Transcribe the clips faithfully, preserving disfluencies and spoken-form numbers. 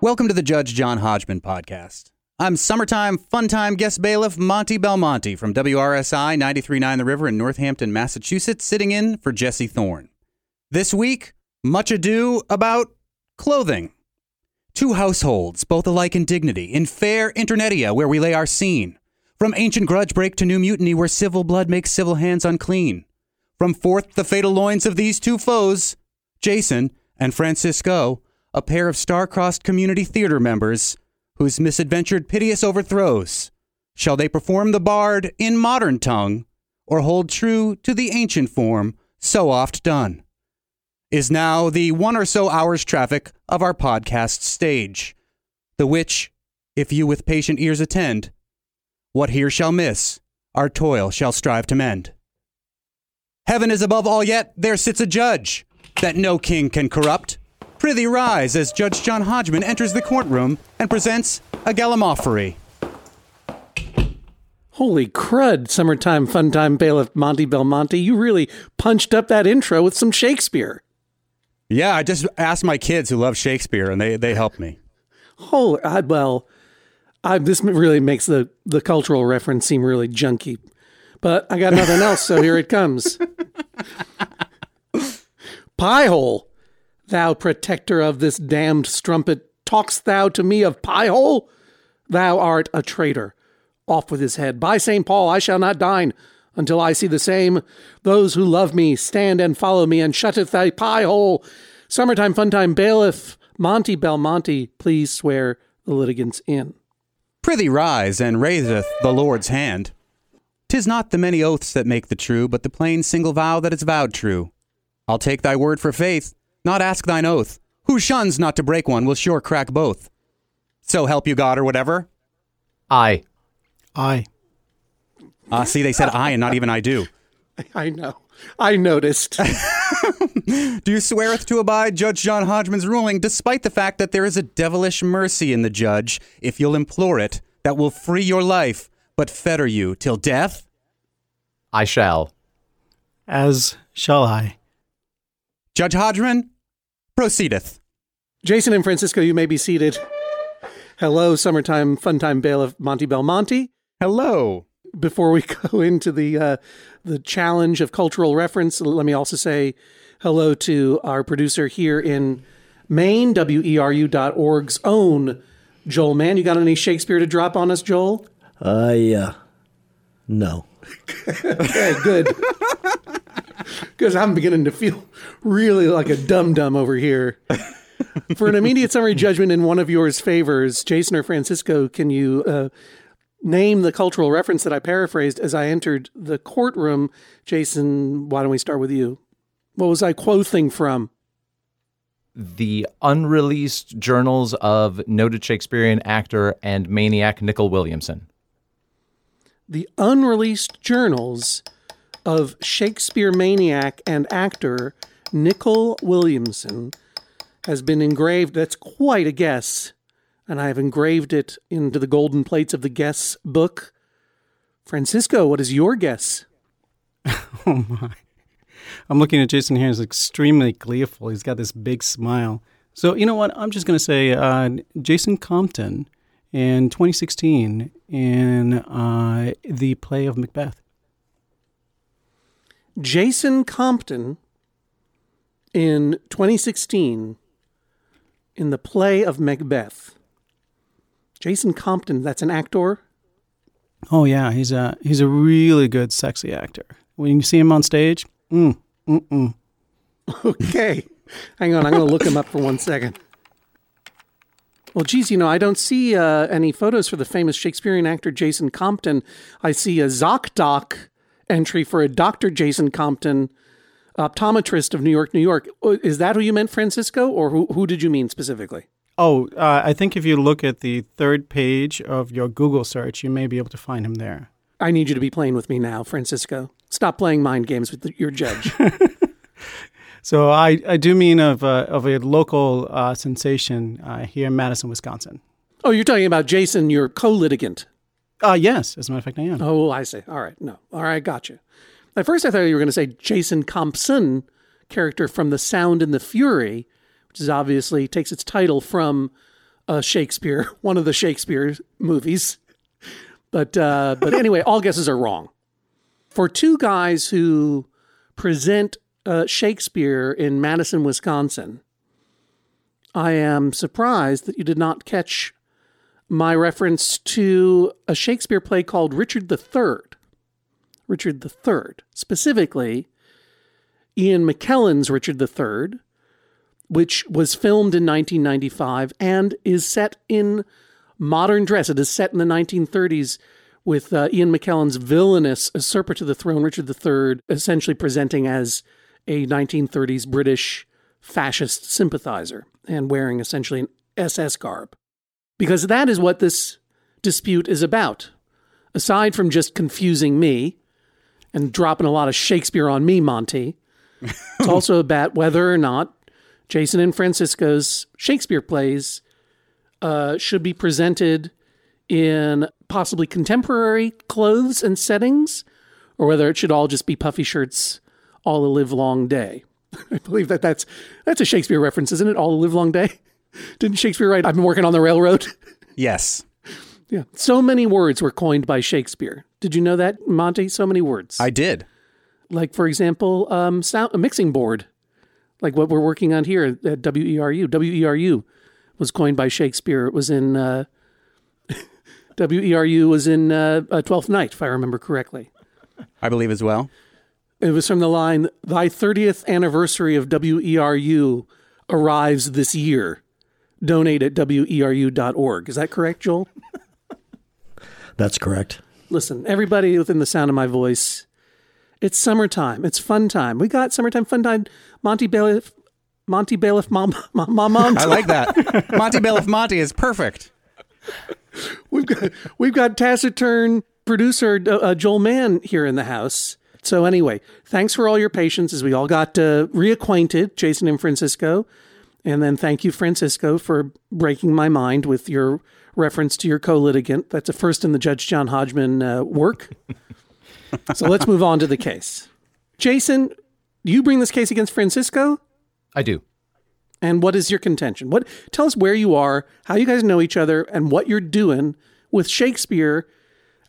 Welcome to the Judge John Hodgman podcast. I'm summertime, funtime guest bailiff Monty Belmonte from W R S I ninety-three point nine The River in Northampton, Massachusetts, sitting in for Jesse Thorne. This week, much ado about clothing. Two households, both alike in dignity, in fair internetia where we lay our scene. From ancient grudge break to new mutiny where civil blood makes civil hands unclean. From forth the fatal loins of these two foes, Jason and Francisco, a pair of star-crossed community theater members whose misadventured piteous overthrows, shall they perform the bard in modern tongue or hold true to the ancient form so oft done, is now the one or so hours traffic of our podcast stage, the which, if you with patient ears attend, what here shall miss, our toil shall strive to mend. Heaven is above all yet, there sits a judge that no king can corrupt. Prithee rise as Judge John Hodgman enters the courtroom and presents a gallimaufry. Holy crud, summertime funtime bailiff Monty Belmonte, you really punched up that intro with some Shakespeare. Yeah, I just asked my kids who love Shakespeare, and they, they helped me. Oh, I, well, I, this really makes the, the cultural reference seem really junky, but I got nothing else, so here it comes. Piehole. Thou protector of this damned strumpet, talk'st thou to me of piehole? Thou art a traitor. Off with his head. By Saint Paul, I shall not dine until I see the same. Those who love me, stand and follow me, and shutteth thy piehole. Summertime funtime bailiff, Monty Belmonte, please swear the litigants in. Prithee rise, and raiseth the Lord's hand. 'Tis not the many oaths that make the true, but the plain single vow that is vowed true. I'll take thy word for faith, not ask thine oath. Who shuns not to break one will sure crack both. So help you God or whatever. I. I. Ah, uh, see, they said I and not even I do. I know. I noticed. Do you sweareth to abide Judge John Hodgman's ruling, despite the fact that there is a devilish mercy in the judge, if you'll implore it, that will free your life, but fetter you till death? I shall. As shall I. Judge Hodgman proceedeth. Jason and Francisco, you may be seated. Hello, summertime funtime bailiff Monty Belmonte. Hello. Before we go into the uh, the challenge of cultural reference, let me also say hello to our producer here in Maine, W E R U dot org's own Joel Mann. You got any Shakespeare to drop on us, Joel? Uh, yeah. No. Okay, good. Because I'm beginning to feel really like a dum-dum over here. For an immediate summary judgment in one of yours favors, Jason or Francisco, can you uh, name the cultural reference that I paraphrased as I entered the courtroom? Jason, why don't we start with you? What was I quoting from? The unreleased journals of noted Shakespearean actor and maniac Nicol Williamson. The unreleased journals of Shakespeare maniac and actor Nicol Williamson has been engraved. That's quite a guess. And I have engraved it into the golden plates of the guess book. Francisco, what is your guess? Oh, my. I'm looking at Jason here. He's extremely gleeful. He's got this big smile. So, you know what? I'm just going to say uh, Jason Compson in twenty sixteen in uh, the play of Macbeth. Jason Compson in twenty sixteen in the play of Macbeth. Jason Compson, that's an actor? Oh, yeah. He's a, he's a really good, sexy actor. When you see him on stage, mm, mm-mm. Okay. Hang on. I'm going to look him up for one second. Well, geez, you know, I don't see uh, any photos for the famous Shakespearean actor Jason Compson. I see a Zoc-Doc entry for a Doctor Jason Compson, optometrist of New York, New York. Is that who you meant, Francisco, or who, who did you mean specifically? Oh, uh, I think if you look at the third page of your Google search, you may be able to find him there. I need you to be playing with me now, Francisco. Stop playing mind games with the, your judge. So I, I do mean of a, of a local uh, sensation uh, here in Madison, Wisconsin. Oh, you're talking about Jason, your co-litigant. Uh, yes, as a matter of fact, I am. Oh, I see. All right. No. All right. Gotcha. At first, I thought you were going to say Jason Compson, character from The Sound and the Fury, which is obviously takes its title from uh, Shakespeare, one of the Shakespeare movies. But uh, but anyway, all guesses are wrong. For two guys who present uh, Shakespeare in Madison, Wisconsin, I am surprised that you did not catch my reference to a Shakespeare play called Richard the Third. Richard the Third, specifically Ian McKellen's Richard the Third, which was filmed in nineteen ninety-five and is set in modern dress. It is set in the nineteen thirties with uh, Ian McKellen's villainous usurper to the throne, Richard the Third, essentially presenting as a nineteen thirties British fascist sympathizer and wearing essentially an S S garb. Because that is what this dispute is about. Aside from just confusing me and dropping a lot of Shakespeare on me, Monty, it's also about whether or not Jason and Francisco's Shakespeare plays uh, should be presented in possibly contemporary clothes and settings, or whether it should all just be puffy shirts all the live-long day. I believe that that's, that's a Shakespeare reference, isn't it? All the live-long day? Didn't Shakespeare write, I've been working on the railroad? Yes. Yeah. So many words were coined by Shakespeare. Did you know that, Monty? So many words. I did. Like, for example, um, sound, a mixing board, like what we're working on here at W E R U. W E R U was coined by Shakespeare. It was in, uh, W E R U was in uh, uh, Twelfth Night, if I remember correctly. I believe as well. It was from the line, thy thirtieth anniversary of W E R U arrives this year. Donate at W E R U dot org. Is that correct, Joel? That's correct. Listen, everybody within the sound of my voice, it's summertime. It's fun time. We got summertime fun time. Monty Bailiff, Monty Bailiff, Mom, Mom, Mom. I like that. Monty Bailiff Monty is perfect. We've got we've got taciturn producer uh, Joel Mann here in the house. So anyway, thanks for all your patience as we all got uh, reacquainted, Jason and Francisco. And then thank you, Francisco, for breaking my mind with your reference to your co-litigant. That's a first in the Judge John Hodgman uh, work. So let's move on to the case. Jason, you bring this case against Francisco? I do. And what is your contention? What? Tell us where you are, how you guys know each other, and what you're doing with Shakespeare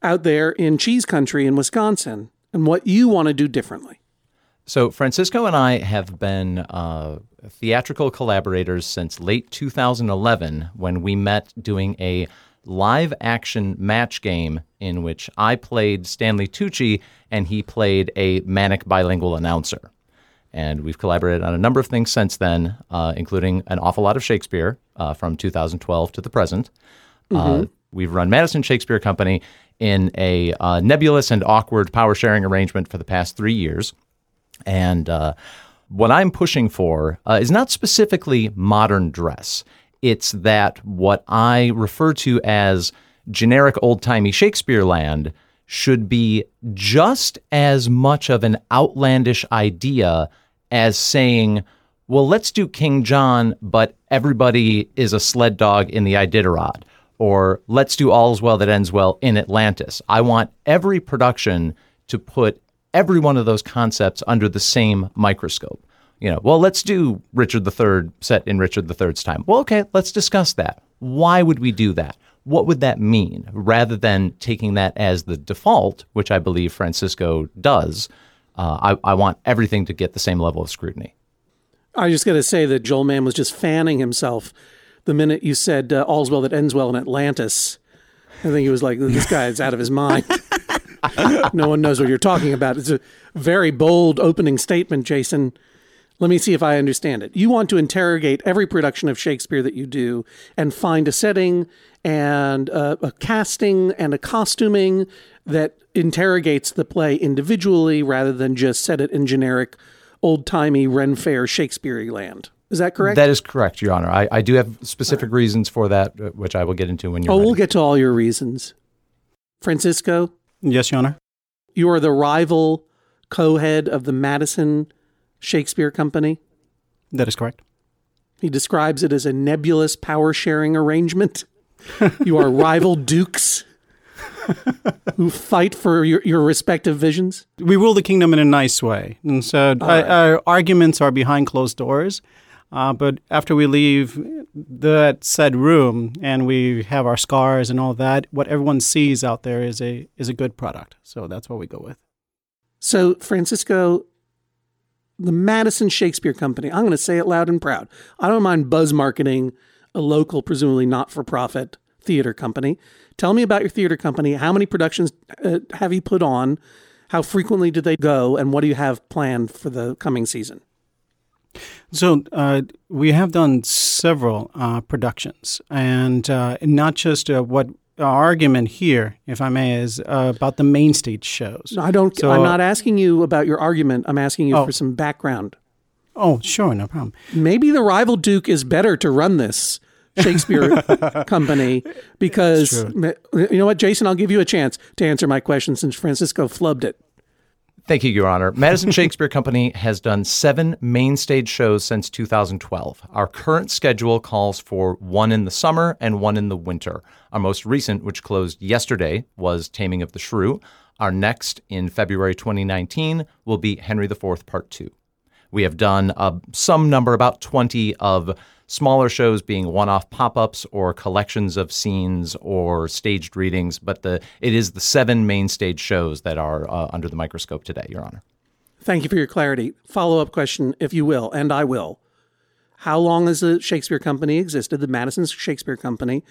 out there in cheese country in Wisconsin, and what you want to do differently. So Francisco and I have been uh, theatrical collaborators since late two thousand eleven, when we met doing a live-action match game in which I played Stanley Tucci and he played a manic bilingual announcer. And we've collaborated on a number of things since then, uh, including an awful lot of Shakespeare uh, from two thousand twelve to the present. Mm-hmm. Uh, we've run Madison Shakespeare Company in a uh, nebulous and awkward power-sharing arrangement for the past three years. And uh, what I'm pushing for uh, is not specifically modern dress. It's that what I refer to as generic old-timey Shakespeare land should be just as much of an outlandish idea as saying, well, let's do King John, but everybody is a sled dog in the Iditarod, or let's do All's Well That Ends Well in Atlantis. I want every production to put every one of those concepts under the same microscope. You know, well, let's do Richard the Third set in Richard the Third's time. Well, okay, let's discuss that. Why would we do that? What would that mean? Rather than taking that as the default, which I believe Francisco does, uh, I, I want everything to get the same level of scrutiny. I was just going to say that Joel Mann was just fanning himself the minute you said uh, All's Well That Ends Well in Atlantis. I think he was like, this guy is out of his mind. No one knows what you're talking about. It's a very bold opening statement, Jason. Let me see if I understand it. You want to interrogate every production of Shakespeare that you do and find a setting and a, a casting and a costuming that interrogates the play individually rather than just set it in generic old-timey Ren Faire Shakespeare land. Is that correct? That is correct, Your Honor. I, I do have specific reasons for that, which I will get into when you're Oh, ready. We'll get to all your reasons. Francisco? Yes, Your Honor. You are the rival co-head of the Madison Shakespeare Company? That is correct. He describes it as a nebulous power-sharing arrangement. You are rival dukes who fight for your, your respective visions. We rule the kingdom in a nice way. And so right. our, our arguments are behind closed doors. Uh, but after we leave, that said room and we have our scars and all that, what everyone sees out there is a is a good product. So that's what we go with. So, Francisco, the Madison Shakespeare Company, I'm going to say it loud and proud. I don't mind buzz marketing a local, presumably not-for-profit theater company. Tell me about your theater company. How many productions uh, have you put on? How frequently do they go? And what do you have planned for the coming season? So uh, we have done several uh, productions, and uh, not just uh, what our argument here, if I may, is uh, about the main stage shows. No, I don't. So, I'm not asking you about your argument. I'm asking you oh, for some background. Oh, sure, no problem. Maybe the rival Duke is better to run this Shakespeare company because you know what, Jason, I'll give you a chance to answer my question since Francisco flubbed it. Thank you, Your Honor. Madison Shakespeare Company has done seven main stage shows since two thousand twelve. Our current schedule calls for one in the summer and one in the winter. Our most recent, which closed yesterday, was Taming of the Shrew. Our next, in February twenty nineteen, will be Henry the Fourth Part Two. We have done uh, some number, about twenty, of smaller shows being one-off pop-ups or collections of scenes or staged readings, but the it is the seven main stage shows that are uh, under the microscope today, Your Honor. Thank you for your clarity. Follow-up question, if you will, and I will. How long has the Shakespeare Company existed, the Madison Shakespeare Company,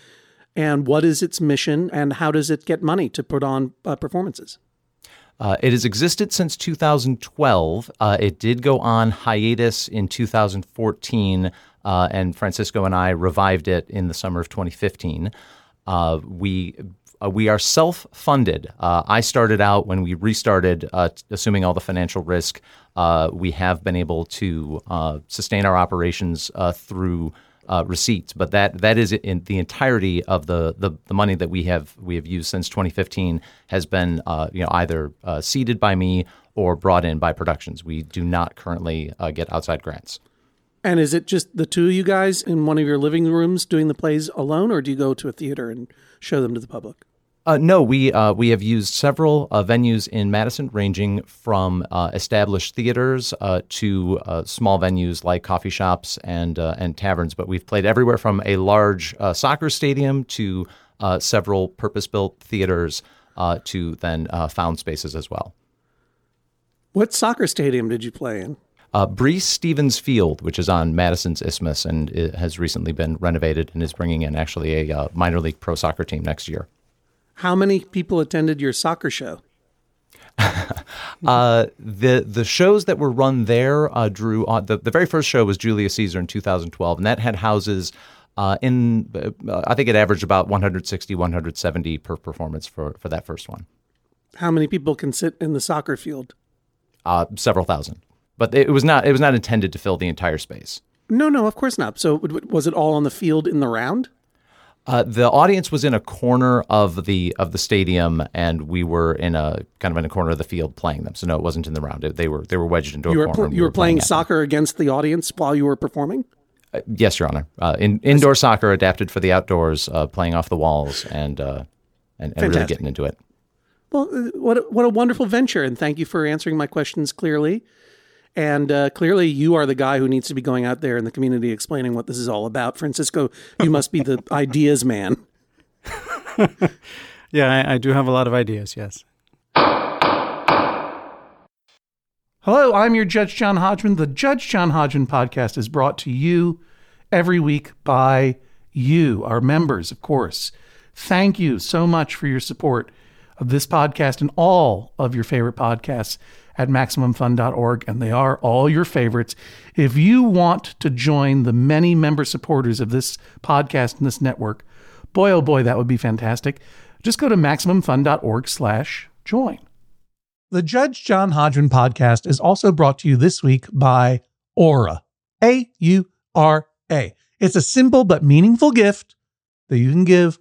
and what is its mission, and how does it get money to put on uh, performances? Uh, it has existed since two thousand twelve. Uh, it did go on hiatus in two thousand fourteen, uh, and Francisco and I revived it in the summer of twenty fifteen. Uh, we uh, we are self-funded. Uh, I started out when we restarted, uh, assuming all the financial risk. Uh, we have been able to uh, sustain our operations uh, through uh, receipts, but that that is in the entirety of the, the the money that we have we have used since twenty fifteen has been uh, you know either uh, seeded by me or brought in by productions. We do not currently uh, get outside grants. And is it just the two of you guys in one of your living rooms doing the plays alone, or do you go to a theater and show them to the public? Uh, no, we uh, we have used several uh, venues in Madison, ranging from uh, established theaters uh, to uh, small venues like coffee shops and uh, and taverns. But we've played everywhere from a large uh, soccer stadium to uh, several purpose-built theaters uh, to then uh, found spaces as well. What soccer stadium did you play in? Uh, Breeze Stevens Field, which is on Madison's Isthmus, and it has recently been renovated and is bringing in actually a uh, minor league pro soccer team next year. How many people attended your soccer show? uh, the the shows that were run there uh, drew on. The, the very first show was Julius Caesar in two thousand twelve, and that had houses uh, in, uh, I think it averaged about one hundred sixty, one hundred seventy per performance for, for that first one. How many people can sit in the soccer field? Uh, several thousand. But it was not it was not intended to fill the entire space. No, no, of course not. So was it all on the field in the round? Uh, the audience was in a corner of the of the stadium, and we were in a kind of in a corner of the field playing them. So no, it wasn't in the round. They were they were wedged into a you were, corner. You were, were playing, playing soccer against the audience while you were performing? Uh, yes, Your Honor. Uh, in, indoor soccer adapted for the outdoors, uh, playing off the walls and uh, and, and really getting into it. Well, what a, what a wonderful venture, and thank you for answering my questions clearly. And uh, clearly, you are the guy who needs to be going out there in the community explaining what this is all about. Francisco, you must be the ideas man. yeah, I, I do have a lot of ideas, yes. Hello, I'm your Judge John Hodgman. The Judge John Hodgman podcast is brought to you every week by you, our members, of course. Thank you so much for your support of this podcast and all of your favorite podcasts at Maximum Fun dot org, and they are all your favorites. If you want to join the many member supporters of this podcast and this network, boy, oh boy, that would be fantastic. Just go to Maximum Fun dot org slash join. The Judge John Hodgman podcast is also brought to you this week by Aura, A U R A. It's a simple but meaningful gift that you can give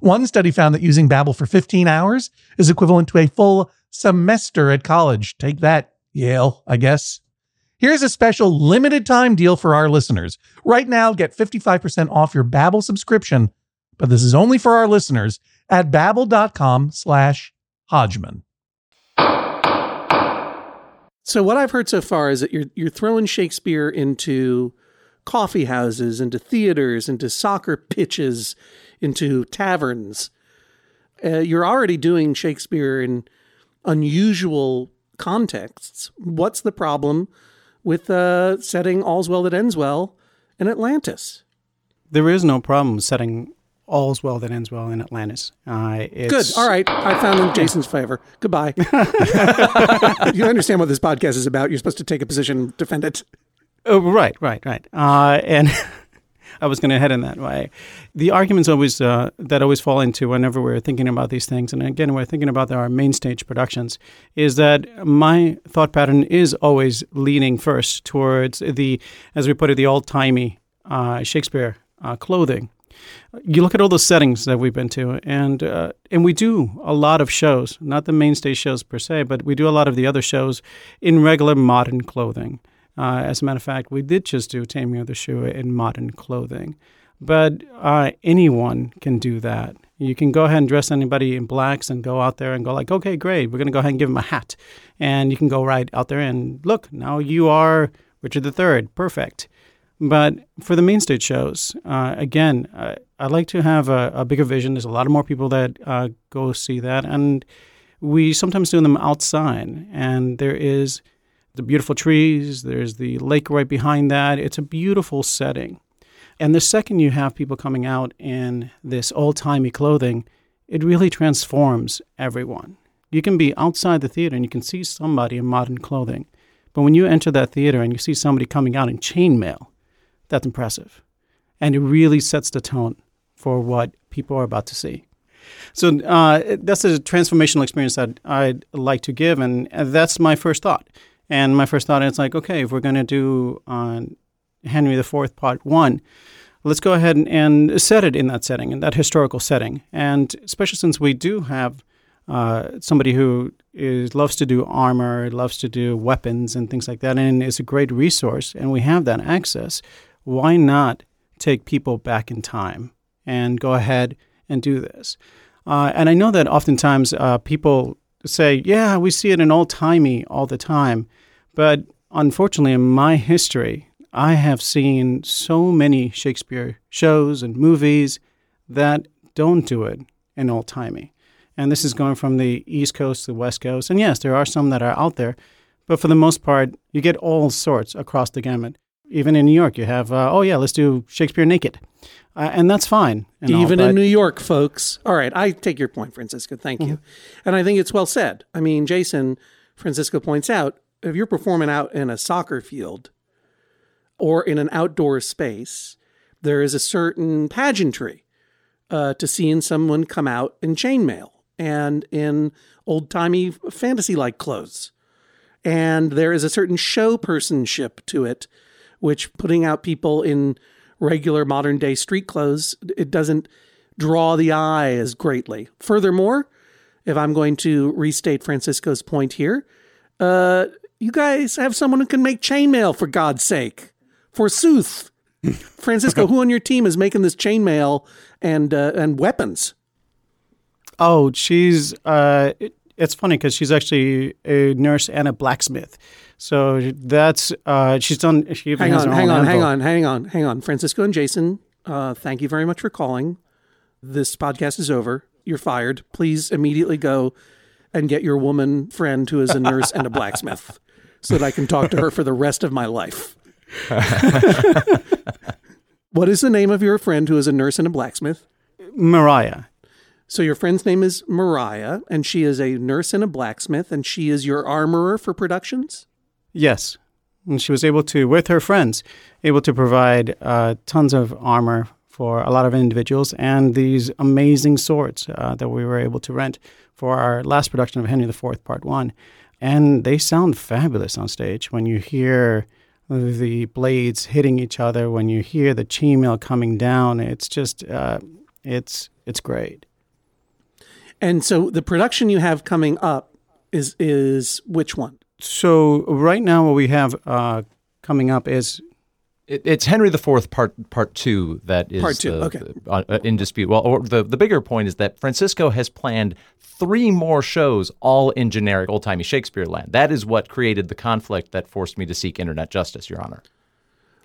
One study found that using Babbel for fifteen hours is equivalent to a full semester at college. Take that, Yale, I guess. Here's a special limited time deal for our listeners. Right now, get fifty-five percent off your Babbel subscription, but this is only for our listeners at babbel dot com slash Hodgman. So what I've heard so far is that you're you're throwing Shakespeare into coffee houses, into theaters, into soccer pitches, into taverns. Uh, you're already doing Shakespeare in unusual contexts. What's the problem with uh, setting All's Well That Ends Well in Atlantis? There is no problem setting All's Well That Ends Well in Atlantis. Uh, it's... Good. All right. I found in Jason's favor. Goodbye. You understand what this podcast is about. You're supposed to take a position, defend it. Oh, right, right, right. Uh, and I was going to head in that way. The arguments always uh, that always fall into whenever we're thinking about these things, and again, we're thinking about our main stage productions, is that my thought pattern is always leaning first towards the, as we put it, the old-timey uh, Shakespeare uh, clothing. You look at all those settings that we've been to, and uh, and we do a lot of shows, not the mainstay shows per se, but we do a lot of the other shows in regular modern clothing. Uh, as a matter of fact, we did just do Taming of the Shrew in modern clothing. But uh, anyone can do that. You can go ahead and dress anybody in blacks and go out there and go like, okay, great, we're going to go ahead and give them a hat. And you can go right out there and look, now you are Richard the Third, perfect. But for the main stage shows, uh, again, I, I like to have a, a bigger vision. There's a lot of more people that uh, go see that. And we sometimes do them outside. And there is the beautiful trees. There's the lake right behind that. It's a beautiful setting. And the second you have people coming out in this old-timey clothing, it really transforms everyone. You can be outside the theater and you can see somebody in modern clothing. But when you enter that theater and you see somebody coming out in chainmail, that's impressive. And it really sets the tone for what people are about to see. So uh, that's a transformational experience that I'd like to give. And that's my first thought. And my first thought is like, okay, if we're going to do uh, Henry the Fourth Part One, let's go ahead and, and set it in that setting, in that historical setting. And especially since we do have uh, somebody who is loves to do armor, loves to do weapons and things like that, and is a great resource, and we have that access, why not take people back in time and go ahead and do this? Uh, and I know that oftentimes uh, people say, yeah, we see it in old-timey all the time. But unfortunately, in my history, I have seen so many Shakespeare shows and movies that don't do it and old-timey. And this is going from the East Coast to the West Coast. And yes, there are some that are out there, but for the most part, you get all sorts across the gamut. Even in New York, you have, uh, oh, yeah, let's do Shakespeare naked. Uh, and that's fine. And Even all, in New York, folks. All right. I take your point, Francisco. Thank mm-hmm. you. And I think it's well said. I mean, Jason, Francisco points out, if you're performing out in a soccer field or in an outdoor space, there is a certain pageantry uh, to seeing someone come out in chainmail and in old-timey fantasy-like clothes. And there is a certain show personship to it, which putting out people in regular modern day street clothes, it doesn't draw the eye as greatly. Furthermore, if I'm going to restate Francisco's point here, uh, you guys have someone who can make chainmail, for God's sake. Forsooth. Francisco, who on your team is making this chainmail and uh, and weapons? Oh, she's... Uh, it- It's funny because she's actually a nurse and a blacksmith. So that's, uh, she's done, she even hang has on, her hang own on, hang on, hang on, hang on. Francisco and Jason, uh, thank you very much for calling. This podcast is over. You're fired. Please immediately go and get your woman friend who is a nurse and a blacksmith so that I can talk to her for the rest of my life. What is the name of your friend who is a nurse and a blacksmith? Mariah. So your friend's name is Mariah, and she is a nurse and a blacksmith, and she is your armorer for productions? Yes. And she was able to, with her friends, able to provide uh, tons of armor for a lot of individuals and these amazing swords uh, that we were able to rent for our last production of Henry the Fourth Part One. And they sound fabulous on stage when you hear the blades hitting each other, when you hear the chainmail coming down. It's just, uh, it's it's great. And so the production you have coming up is is which one? So right now what we have uh, coming up is... It, it's Henry the Fourth Part Part Two that is part two. The, okay. the, uh, in dispute. Well, or the, the bigger point is that Francisco has planned three more shows all in generic old-timey Shakespeare land. That is what created the conflict that forced me to seek internet justice, Your Honor.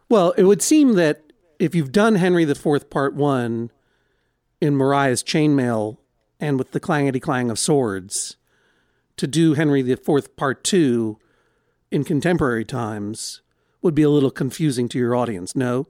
Well, it would seem that if you've done Henry the Fourth Part One in Mariah's chainmail... and with the clangety-clang of swords, to do Henry the Fourth Part Two in contemporary times would be a little confusing to your audience, no?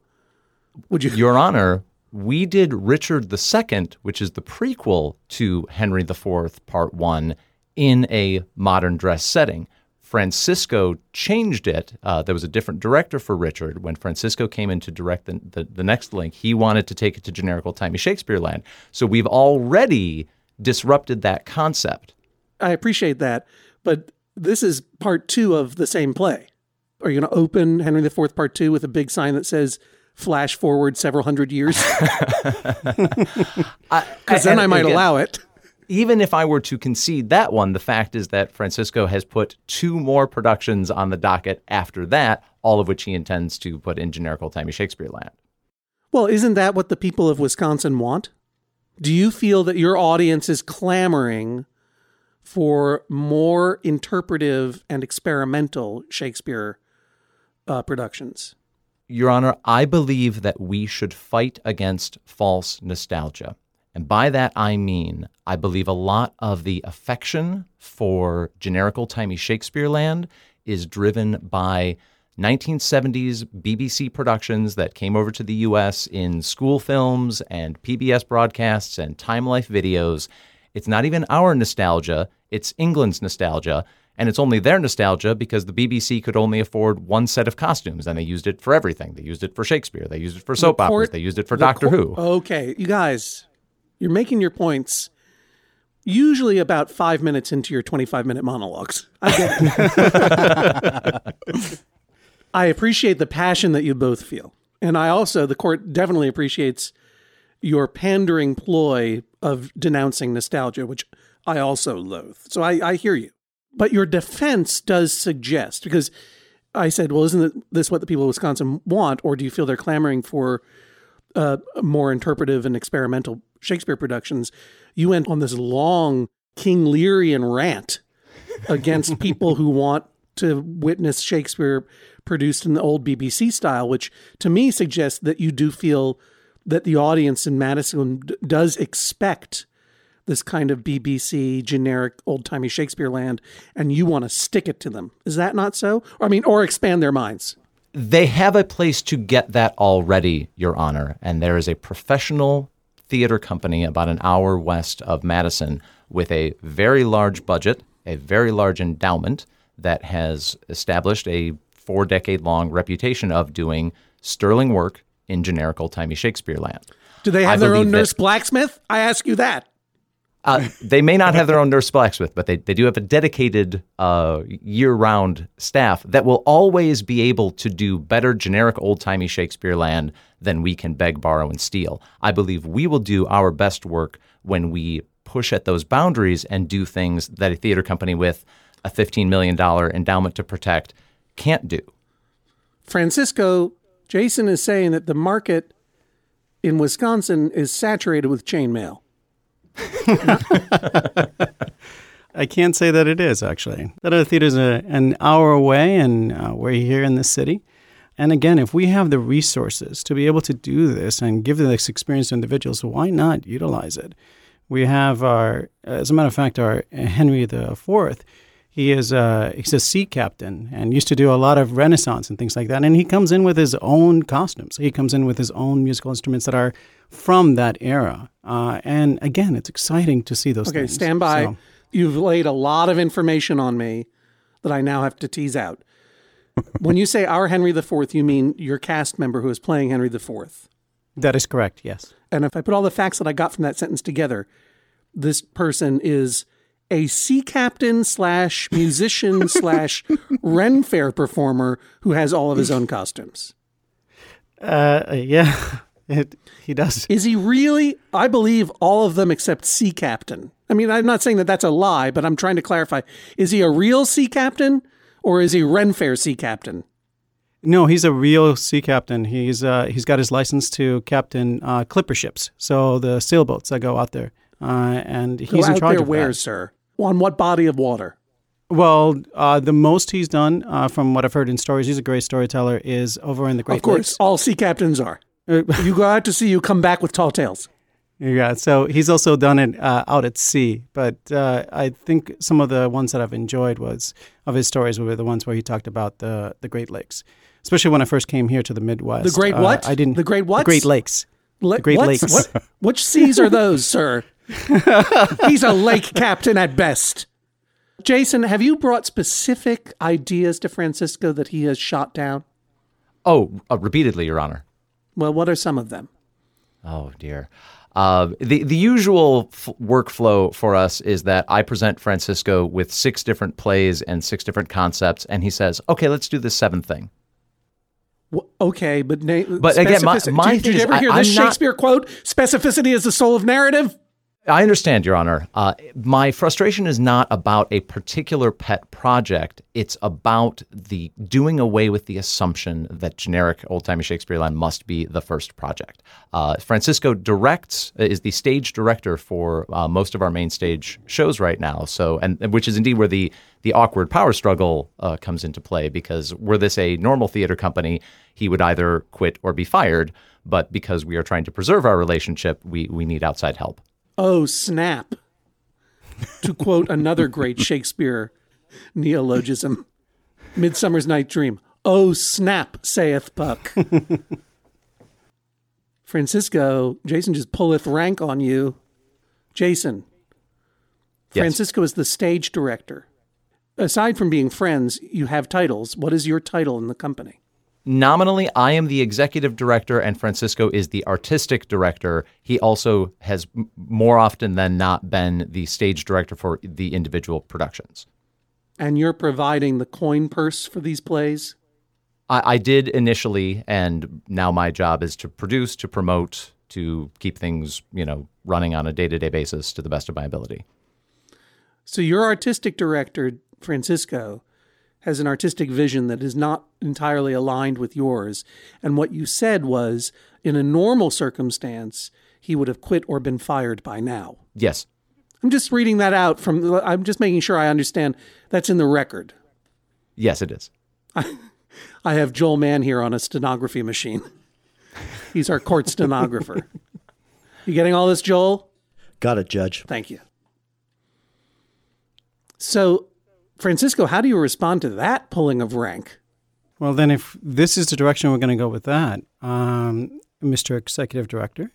Would you? Your Honor, we did Richard the Second, which is the prequel to Henry the Fourth Part One, in a modern dress setting. Francisco changed it. Uh, there was a different director for Richard. When Francisco came in to direct the, the, the next link, he wanted to take it to generic old-timey Shakespeare land. So we've already... disrupted that concept. I appreciate that, but this is part two of the same play. Are you going to open Henry the Fourth Part Two with a big sign that says, flash forward several hundred years? Because then I might again, allow it. Even if I were to concede that one, the fact is that Francisco has put two more productions on the docket after that, all of which he intends to put in generic old-timey Shakespeare land. Well, isn't that what the people of Wisconsin want? Do you feel that your audience is clamoring for more interpretive and experimental Shakespeare uh, productions? Your Honor, I believe that we should fight against false nostalgia. And by that, I mean, I believe a lot of the affection for generic old-timey Shakespeare land is driven by nineteen seventies B B C productions that came over to the U S in school films and P B S broadcasts and Time Life videos. It's not even our nostalgia, it's England's nostalgia, and it's only their nostalgia because the B B C could only afford one set of costumes, and they used it for everything. They used it for Shakespeare, they used it for soap court, operas, they used it for Doctor Who. Okay, you guys, you're making your points usually about five minutes into your twenty-five minute monologues. I get it. I appreciate the passion that you both feel. And I also, the court definitely appreciates your pandering ploy of denouncing nostalgia, which I also loathe. So I, I hear you. But your defense does suggest, because I said, well, isn't this what the people of Wisconsin want? Or do you feel they're clamoring for uh, more interpretive and experimental Shakespeare productions? You went on this long King Learian rant against people who want to witness Shakespeare produced in the old B B C style, which to me suggests that you do feel that the audience in Madison d- does expect this kind of B B C generic old-timey Shakespeare land, and you want to stick it to them. Is that not so? I mean, or expand their minds. They have a place to get that already, Your Honor. And there is a professional theater company about an hour west of Madison with a very large budget, a very large endowment that has established a four-decade-long reputation of doing sterling work in generic old-timey Shakespeare land. Do they have I their own nurse that, blacksmith? I ask you that. Uh, they may not have their own nurse blacksmith, but they, they do have a dedicated uh, year-round staff that will always be able to do better generic old-timey Shakespeare land than we can beg, borrow, and steal. I believe we will do our best work when we push at those boundaries and do things that a theater company with a fifteen million dollars endowment to protect can't do. Francisco, Jason is saying that the market in Wisconsin is saturated with chainmail. I can't say that it is, actually. That other theater is an hour away, and uh, we're here in this city. And again, if we have the resources to be able to do this and give this experience to individuals, why not utilize it? We have our, as a matter of fact, our Henry the Fourth. He is a, he's a sea captain and used to do a lot of Renaissance and things like that. And he comes in with his own costumes. He comes in with his own musical instruments that are from that era. Uh, and again, it's exciting to see those okay, things. Okay, stand by. So. You've laid a lot of information on me that I now have to tease out. When you say our Henry the Fourth, you mean your cast member who is playing Henry the Fourth? That is correct, yes. And if I put all the facts that I got from that sentence together, this person is a sea captain slash musician slash Ren Fair performer who has all of his own costumes. Uh, yeah, it, he does. Is he really? I believe all of them except sea captain. I mean, I'm not saying that that's a lie, but I'm trying to clarify. Is he a real sea captain or is he Ren Fair sea captain? No, he's a real sea captain. He's uh, he's got his license to captain uh, clipper ships, so the sailboats that go out there. Uh, and he's so in charge there of where, that. Sir? On what body of water? Well, uh, the most he's done, uh, from what I've heard in stories, he's a great storyteller, is over in the Great Lakes. Of course, Lakes. All sea captains are. You go out to sea, you come back with tall tales. Yeah, so he's also done it uh, out at sea. But uh, I think some of the ones that I've enjoyed was of his stories were the ones where he talked about the, the Great Lakes, especially when I first came here to the Midwest. The Great what? Uh, I didn't, the Great what? The Great Lakes. Le- the Great what's, Lakes. What? Which seas are those, sir? He's a lake captain at best. Jason, have you brought specific ideas to Francisco that he has shot down? Oh, uh, repeatedly, Your Honor. Well, what are some of them? Oh, dear. Uh, the, the usual f- workflow for us is that I present Francisco with six different plays and six different concepts, and he says, okay, let's do this seventh thing. Well, okay, but... Na- but again, my, my did, thing did you ever is, hear I, this I'm Shakespeare not... quote? Specificity is the soul of narrative? I understand, Your Honor. Uh, my frustration is not about a particular pet project. It's about the doing away with the assumption that generic old-timey Shakespeare land must be the first project. Uh, Francisco directs, is the stage director for uh, most of our main stage shows right now. So, and which is indeed where the the awkward power struggle uh, comes into play, because were this a normal theater company, he would either quit or be fired. But because we are trying to preserve our relationship, we we need outside help. Oh, snap. To quote another great Shakespeare neologism, Midsummer's Night Dream. Oh, snap, saith Puck. Francisco, Jason just pulleth rank on you. Jason, yes. Francisco is the stage director. Aside from being friends, you have titles. What is your title in the company? Nominally, I am the executive director and Francisco is the artistic director. He also has more often than not been the stage director for the individual productions. And you're providing the coin purse for these plays? I, I did initially, and now my job is to produce, to promote, to keep things, you know, running on a day-to-day basis to the best of my ability. So your artistic director, Francisco, has an artistic vision that is not entirely aligned with yours. And what you said was, in a normal circumstance, he would have quit or been fired by now. Yes. I'm just reading that out from, I'm just making sure I understand. That's in the record. Yes, it is. I, I have Joel Mann here on a stenography machine. He's our court stenographer. You getting all this, Joel? Got it, Judge. Thank you. So, Francisco, how do you respond to that pulling of rank? Well, then if this is the direction we're going to go with that, um, Mister Executive Director,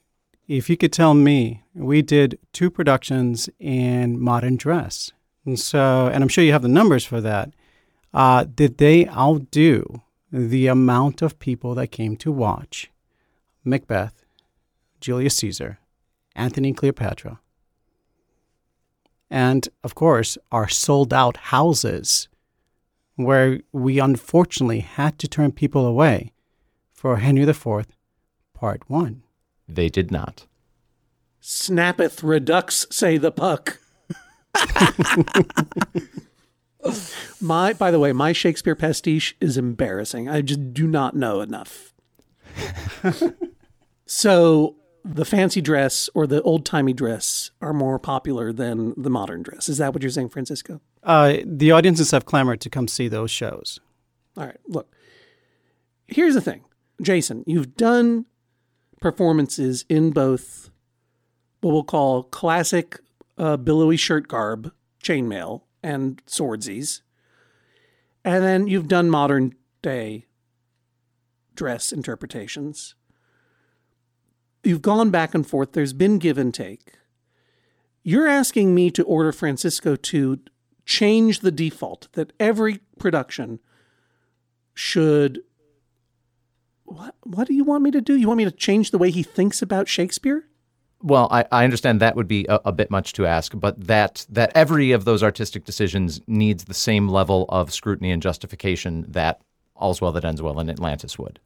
if you could tell me, we did two productions in modern dress. And so, and I'm sure you have the numbers for that. Uh, did they outdo the amount of people that came to watch Macbeth, Julius Caesar, Antony and Cleopatra, and, of course, our sold-out houses where we unfortunately had to turn people away for Henry the Fourth Part One? They did not. Snappeth redux, say the puck. My, by the way, my Shakespeare pastiche is embarrassing. I just do not know enough. So the fancy dress or the old-timey dress are more popular than the modern dress. Is that what you're saying, Francisco? Uh, the audiences have clamored to come see those shows. All right, look. Here's the thing. Jason, you've done performances in both what we'll call classic uh, billowy shirt garb, chainmail, and swordsies. And then you've done modern day dress interpretations. You've gone back and forth. There's been give and take. You're asking me to order Francisco to change the default that every production should... What, what do you want me to do? You want me to change the way he thinks about Shakespeare? Well, I, I understand that would be a, a bit much to ask, but that that every of those artistic decisions needs the same level of scrutiny and justification that All's Well That Ends Well in Atlantis would.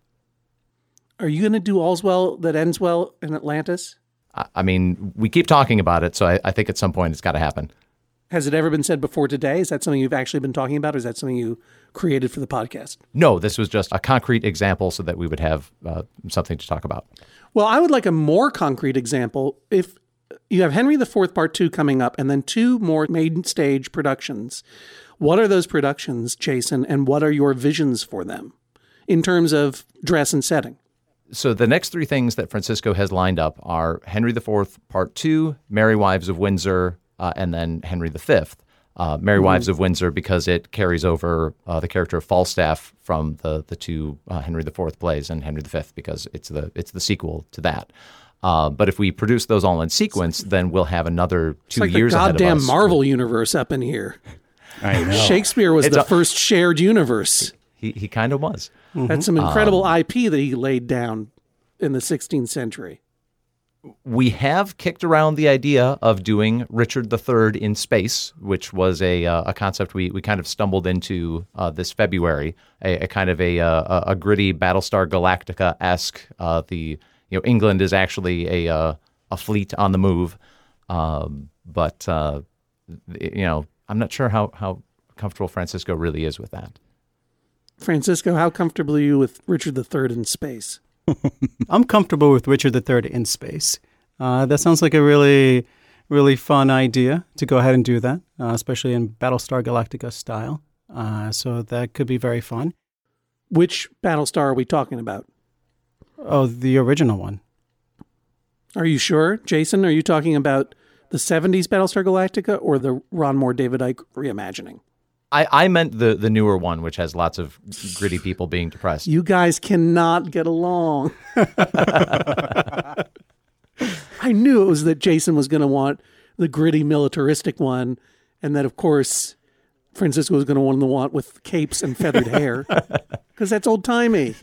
Are you going to do All's Well That Ends Well in Atlantis? I, I mean, we keep talking about it, so I, I think at some point it's got to happen. Has it ever been said before today? Is that something you've actually been talking about, or is that something you created for the podcast? No, this was just a concrete example so that we would have uh, something to talk about. Well, I would like a more concrete example. If you have Henry the Fourth Part Two coming up and then two more main stage productions, what are those productions, Jason, and what are your visions for them in terms of dress and setting? So the next three things that Francisco has lined up are Henry the Fourth Part Two, Merry Wives of Windsor, Uh, and then Henry the Fifth, uh, Merry mm-hmm. Wives of Windsor, because it carries over uh, the character of Falstaff from the the two uh, Henry the Fourth plays, and Henry the Fifth because it's the it's the sequel to that. Uh, but if we produce those all in sequence, then we'll have another two it's like years. The goddamn Marvel universe up in here. I know. Shakespeare was it's the a, first shared universe. He he kind of was. Mm-hmm. That's some incredible um, I P that he laid down in the sixteenth century. We have kicked around the idea of doing Richard the Third in space, which was a uh, a concept we, we kind of stumbled into uh, this February, a, a kind of a uh, a gritty Battlestar Galactica-esque. Uh, the you know England is actually a uh, a fleet on the move, um, but uh, you know I'm not sure how, how comfortable Francisco really is with that. Francisco, how comfortable are you with Richard the Third in space? I'm comfortable with Richard the Third in space. Uh, that sounds like a really, really fun idea to go ahead and do that, uh, especially in Battlestar Galactica style. Uh, so that could be very fun. Which Battlestar are we talking about? Oh, the original one. Are you sure? Jason, are you talking about the seventies Battlestar Galactica or the Ron Moore, David Icke reimagining? I, I meant the, the newer one, which has lots of gritty people being depressed. You guys cannot get along. I knew it was that Jason was going to want the gritty militaristic one, and that, of course, Francisco was going to want the one with capes and feathered hair, because that's old-timey.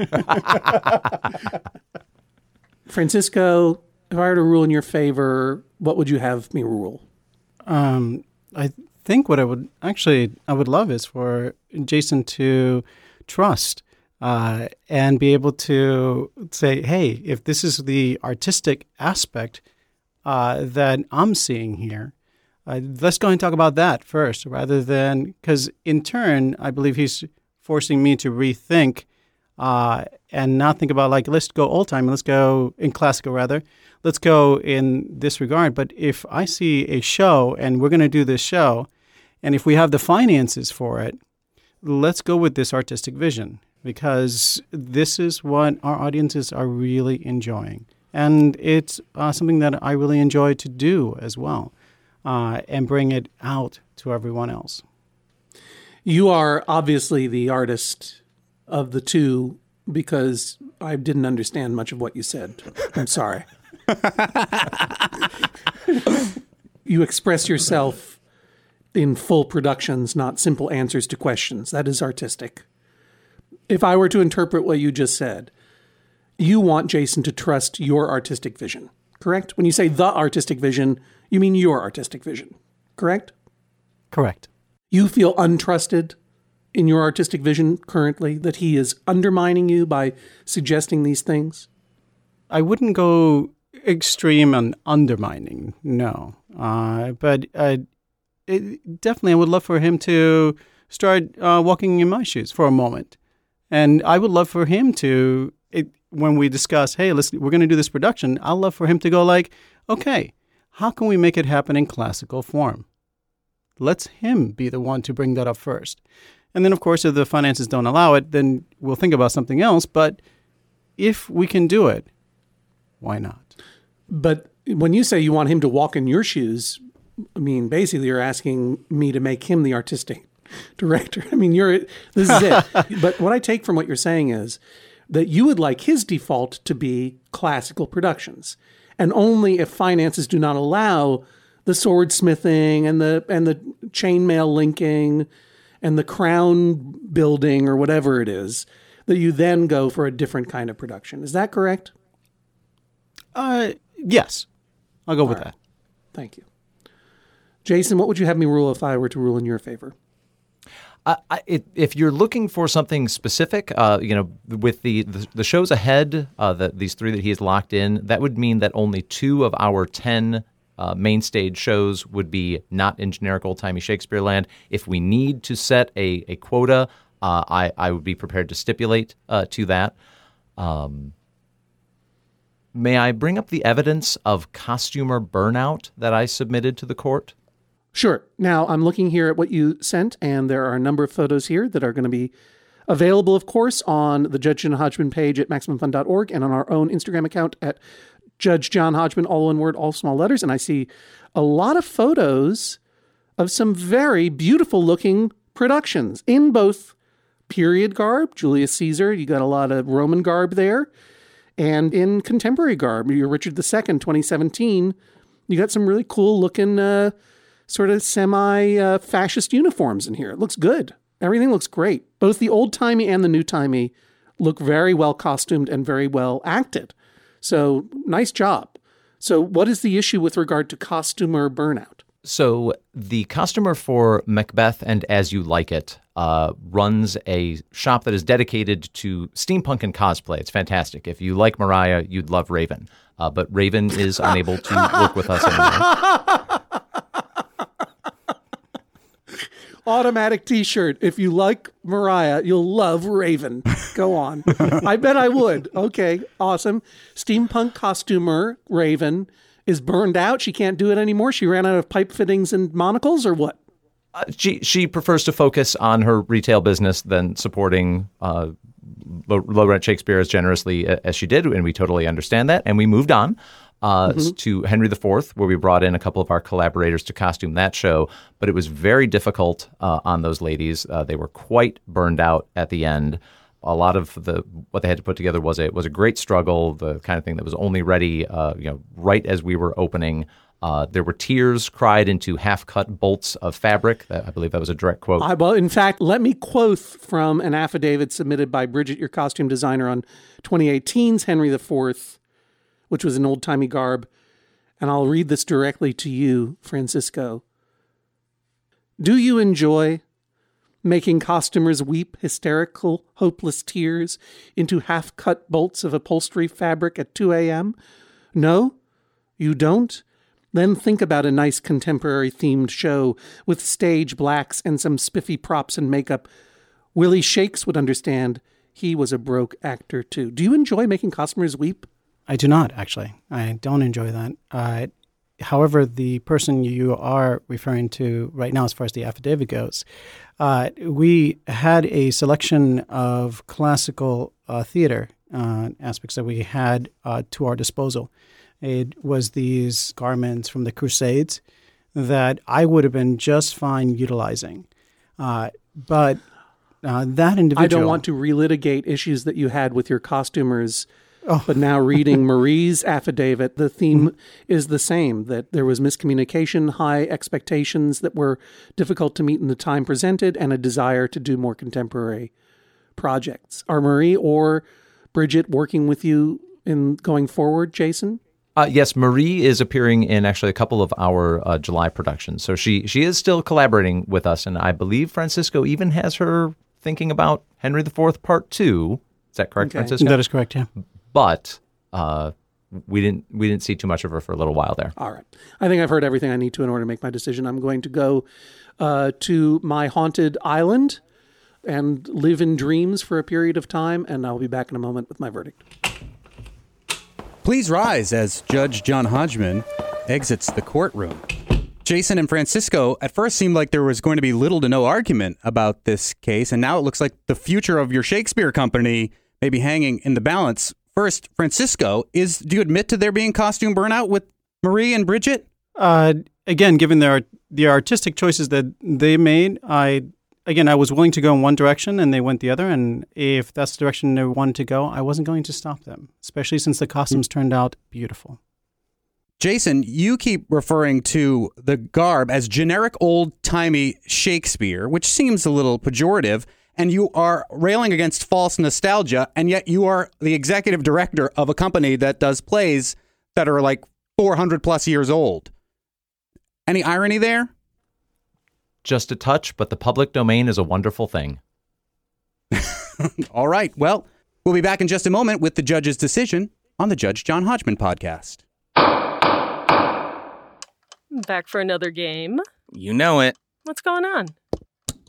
Francisco, if I were to rule in your favor, what would you have me rule? Um, I... I think what I would actually I would love is for Jason to trust uh, and be able to say, hey, if this is the artistic aspect uh, that I'm seeing here, uh, let's go and talk about that first, rather than, because in turn, I believe he's forcing me to rethink uh, and not think about like, let's go old time, let's go in classical rather, let's go in this regard. But if I see a show and we're going to do this show, and if we have the finances for it, let's go with this artistic vision, because this is what our audiences are really enjoying. And it's uh, something that I really enjoy to do as well, uh, and bring it out to everyone else. You are obviously the artist of the two, because I didn't understand much of what you said. I'm sorry. You express yourself in full productions, not simple answers to questions. That is artistic. If I were to interpret what you just said, you want Jason to trust your artistic vision, correct? When you say the artistic vision, you mean your artistic vision, correct? Correct. You feel untrusted in your artistic vision currently, that he is undermining you by suggesting these things? I wouldn't go extreme on undermining, no. Uh, but uh, it, definitely I would love for him to start uh, walking in my shoes for a moment. And I would love for him to... It, when we discuss, hey, let's, we're going to do this production, I'd love for him to go like, okay, how can we make it happen in classical form? Let's him be the one to bring that up first. And then, of course, if the finances don't allow it, then we'll think about something else. But if we can do it, why not? But when you say you want him to walk in your shoes, I mean, basically you're asking me to make him the artistic director. I mean, you're this is it. But what I take from what you're saying is that you would like his default to be classical productions. And only if finances do not allow the swordsmithing and the and the chainmail linking and the crown building or whatever it is, that you then go for a different kind of production. Is that correct? Uh, yes. I'll go All with right. that. Thank you. Jason, what would you have me rule if I were to rule in your favor? Uh, I, it, if you're looking for something specific, uh, you know, with the, the, the shows ahead, uh, the, these three that he has locked in, that would mean that only two of our ten Uh, main stage shows would be not in generic old-timey Shakespeare land. If we need to set a, a quota, uh, I, I would be prepared to stipulate uh, to that. Um, may I bring up the evidence of costumer burnout that I submitted to the court? Sure. Now, I'm looking here at what you sent, and there are a number of photos here that are going to be available, of course, on the Judge John Hodgman page at maximum fun dot org and on our own Instagram account at Judge John Hodgman, all one word, all small letters. And I see a lot of photos of some very beautiful looking productions in both period garb, Julius Caesar, you got a lot of Roman garb there, and in contemporary garb, your Richard the Second, twenty seventeen, you got some really cool looking uh, sort of semi uh, fascist uniforms in here. It looks good. Everything looks great. Both the old timey and the new timey look very well costumed and very well acted. So, nice job. So, what is the issue with regard to costumer burnout? So, the costumer for Macbeth and As You Like It uh, runs a shop that is dedicated to steampunk and cosplay. It's fantastic. If you like Mariah, you'd love Raven. Uh, but Raven is unable to work with us anymore. Automatic t-shirt. If you like Mariah, you'll love Raven. Go on. I bet I would. Okay, awesome. Steampunk costumer Raven is burned out. She can't do it anymore. She ran out of pipe fittings and monocles, or what? Uh, she she prefers to focus on her retail business than supporting uh, low rent Shakespeare as generously as she did, and we totally understand that. And we moved on uh, mm-hmm. to Henry the Fourth, where we brought in a couple of our collaborators to costume that show. But it was very difficult uh, on those ladies. Uh, they were quite burned out at the end. A lot of the what they had to put together was a was a great struggle, the kind of thing that was only ready, uh, you know, right as we were opening. Uh, there were tears cried into half-cut bolts of fabric. I believe that was a direct quote. I, well, in fact, let me quote from an affidavit submitted by Bridget, your costume designer, on twenty eighteen's Henry the Fourth, which was an old-timey garb. And I'll read this directly to you, Francisco. Do you enjoy making costumers weep hysterical, hopeless tears into half-cut bolts of upholstery fabric at two a.m.? No? You don't? Then think about a nice contemporary-themed show with stage blacks and some spiffy props and makeup. Willie Shakes would understand. He was a broke actor, too. Do you enjoy making costumers weep? I do not, actually. I don't enjoy that. Uh, however, the person you are referring to right now, as far as the affidavit goes... Uh, we had a selection of classical uh, theater uh, aspects that we had uh, to our disposal. It was these garments from the Crusades that I would have been just fine utilizing. Uh, but uh, that individual... I don't want to relitigate issues that you had with your costumers, oh. but now reading Marie's affidavit, the theme mm-hmm. is the same, that there was miscommunication, high expectations that were difficult to meet in the time presented, and a desire to do more contemporary projects. Are Marie or Bridget working with you in going forward, Jason? Uh, yes, Marie is appearing in actually a couple of our uh, July productions. So she she is still collaborating with us, and I believe Francisco even has her thinking about Henry the Fourth Part Two. Is that correct, okay. Francisco? That is correct, yeah. But uh, we didn't we didn't see too much of her for a little while there. All right. I think I've heard everything I need to in order to make my decision. I'm going to go uh, to my haunted island and live in dreams for a period of time, and I'll be back in a moment with my verdict. Please rise as Judge John Hodgman exits the courtroom. Jason and Francisco at first seemed like there was going to be little to no argument about this case, and now it looks like the future of your Shakespeare company may be hanging in the balance. First, Francisco, is do you admit to there being costume burnout with Marie and Bridget? Uh, again, given their the artistic choices that they made, I again I was willing to go in one direction and they went the other, and if that's the direction they wanted to go, I wasn't going to stop them, especially since the costumes turned out beautiful. Jason, you keep referring to the garb as generic old-timey Shakespeare, which seems a little pejorative, and you are railing against false nostalgia, and yet you are the executive director of a company that does plays that are like four hundred plus years old. Any irony there? Just a touch, but the public domain is a wonderful thing. All right. Well, we'll be back in just a moment with the judge's decision on the Judge John Hodgman podcast. Back for another game. You know it. What's going on?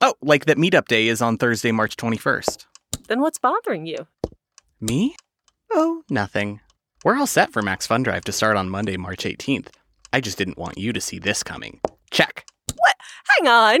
Oh, like that meetup day is on Thursday, March twenty-first. Then what's bothering you? Me? Oh, nothing. We're all set for Max Fun Drive to start on Monday, March eighteenth. I just didn't want you to see this coming. Check. What? Hang on.